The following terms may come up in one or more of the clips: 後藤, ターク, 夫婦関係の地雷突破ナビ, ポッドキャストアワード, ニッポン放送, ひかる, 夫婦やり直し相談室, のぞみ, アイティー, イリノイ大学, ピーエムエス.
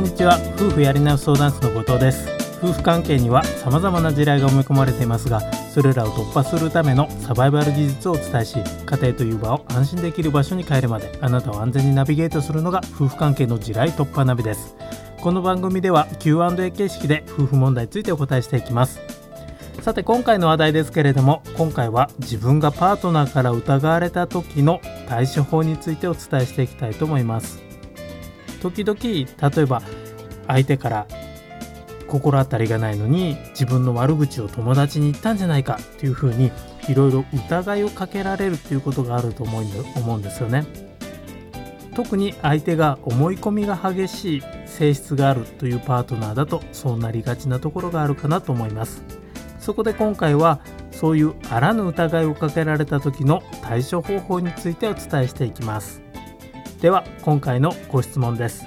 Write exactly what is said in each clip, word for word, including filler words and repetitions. んにちは。夫婦やり直し相談室の後藤です。夫婦関係には様々な地雷が埋め込まれていますが、それらを突破するためのサバイバル技術をお伝えし、家庭という場を安心できる場所に変えるまであなたを安全にナビゲートするのが夫婦関係の地雷突破ナビです。この番組では キューアンドエー 形式で夫婦問題についてお答えしていきます。さて、今回の話題ですけれども、今回は自分がパートナーから疑われた時の対処法についてお伝えしていきたいと思います。時々、例えば相手から心当たりがないのに自分の悪口を友達に言ったんじゃないかというふうに、いろいろ疑いをかけられるということがあると思うんですよね。特に相手が思い込みが激しい性質があるというパートナーだと、そうなりがちなところがあるかなと思います。そこで今回はそういうあらぬ疑いをかけられた時の対処方法についてお伝えしていきます。では、今回のご質問です。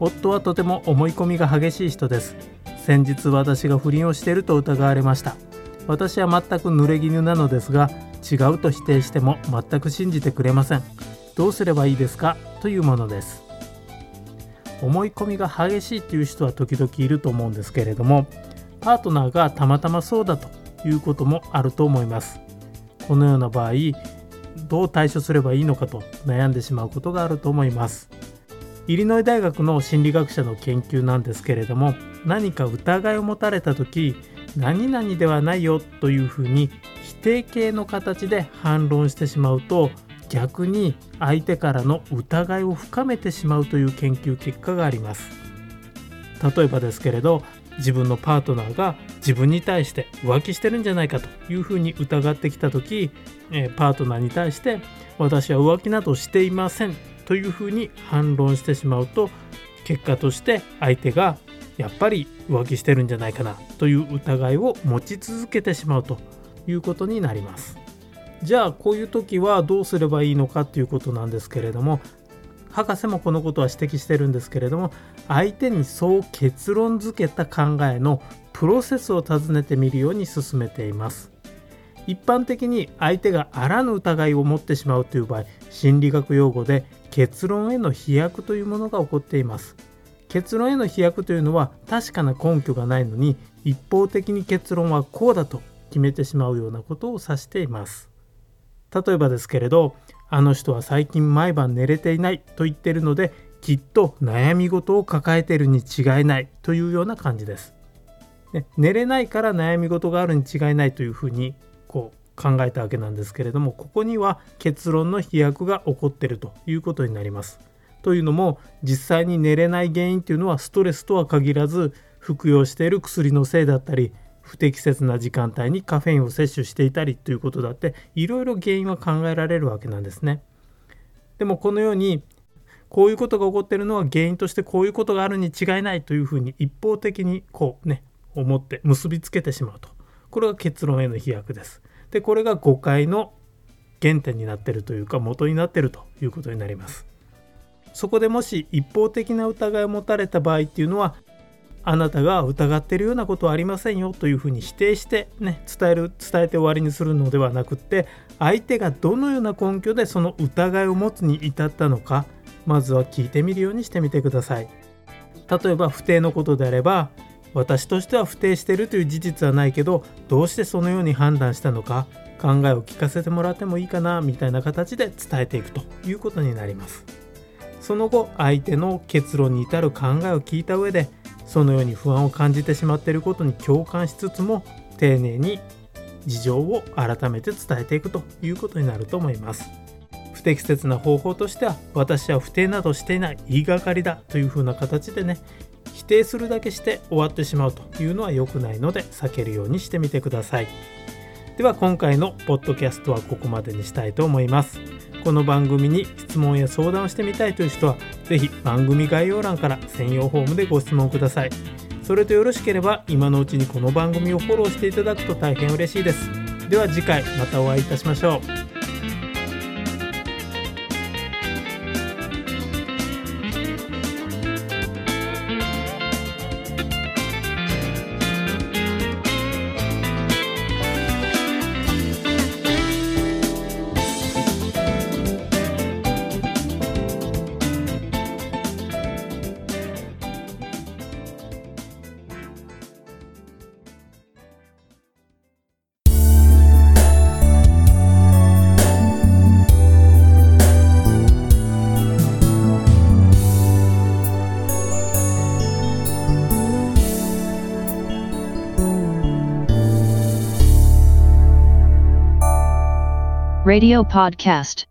夫はとても思い込みが激しい人です。先日私が不倫をしていると疑われました。私は全く濡れ衣なのですが、違うと否定しても全く信じてくれません。どうすればいいですか、というものです。思い込みが激しいという人は時々いると思うんですけれども、パートナーがたまたまそうだということもあると思います。このような場合、どう対処すればいいのかと悩んでしまうことがあると思います。イリノイ大学の心理学者の研究なんですけれども、何か疑いを持たれた時、何々ではないよというふうに否定形の形で反論してしまうと、逆に相手からの疑いを深めてしまうという研究結果があります。例えばですけれど、自分のパートナーが自分に対して浮気してるんじゃないかというふうに疑ってきた時、パートナーに対して私は浮気などしていませんというふうに反論してしまうと、結果として相手がやっぱり浮気してるんじゃないかなという疑いを持ち続けてしまうということになります。じゃあ、こういう時はどうすればいいのかということなんですけれども、博士もこのことは指摘してるんですけれども、相手にそう結論付けた考えのプロセスを尋ねてみるように進めています。一般的に相手があらぬ疑いを持ってしまうという場合、心理学用語で結論への飛躍というものが起こっています。結論への飛躍というのは、確かな根拠がないのに一方的に結論はこうだと決めてしまうようなことを指しています。例えばですけれど、あの人は最近毎晩寝れていないと言っているので、きっと悩み事を抱えているに違いないというような感じです。ね、寝れないから悩み事があるに違いないというふうにこう考えたわけなんですけれども、ここには結論の飛躍が起こっているということになります。というのも、実際に寝れない原因というのはストレスとは限らず、服用している薬のせいだったり、不適切な時間帯にカフェインを摂取していたりということだって、いろいろ原因は考えられるわけなんですね。でも、このようにこういうことが起こっているのは原因としてこういうことがあるに違いないというふうに一方的にこうね思って結びつけてしまうと、これが結論への飛躍です。で、これが誤解の原点になっているというか、元になっているということになります。そこでもし一方的な疑いを持たれた場合っていうのは、あなたが疑っているようなことはありませんよというふうに否定して、ね、伝える、伝えて終わりにするのではなくって、相手がどのような根拠でその疑いを持つに至ったのか、まずは聞いてみるようにしてみてください。例えば不定のことであれば、私としては不定しているという事実はないけど、どうしてそのように判断したのか、考えを聞かせてもらってもいいかな、みたいな形で伝えていくということになります。その後、相手の結論に至る考えを聞いた上で、そのように不安を感じてしまっていることに共感しつつも、丁寧に事情を改めて伝えていくということになると思います。不適切な方法としては、私は不定などしていない、言いがかりだというふうな形でね、否定するだけして終わってしまうというのは良くないので、避けるようにしてみてください。では、今回のポッドキャストはここまでにしたいと思います。この番組に質問や相談をしてみたいという人は、ぜひ番組概要欄から専用フォームでご質問ください。それとよろしければ、今のうちにこの番組をフォローしていただくと大変嬉しいです。では、次回またお会いいたしましょう。Radio Podcast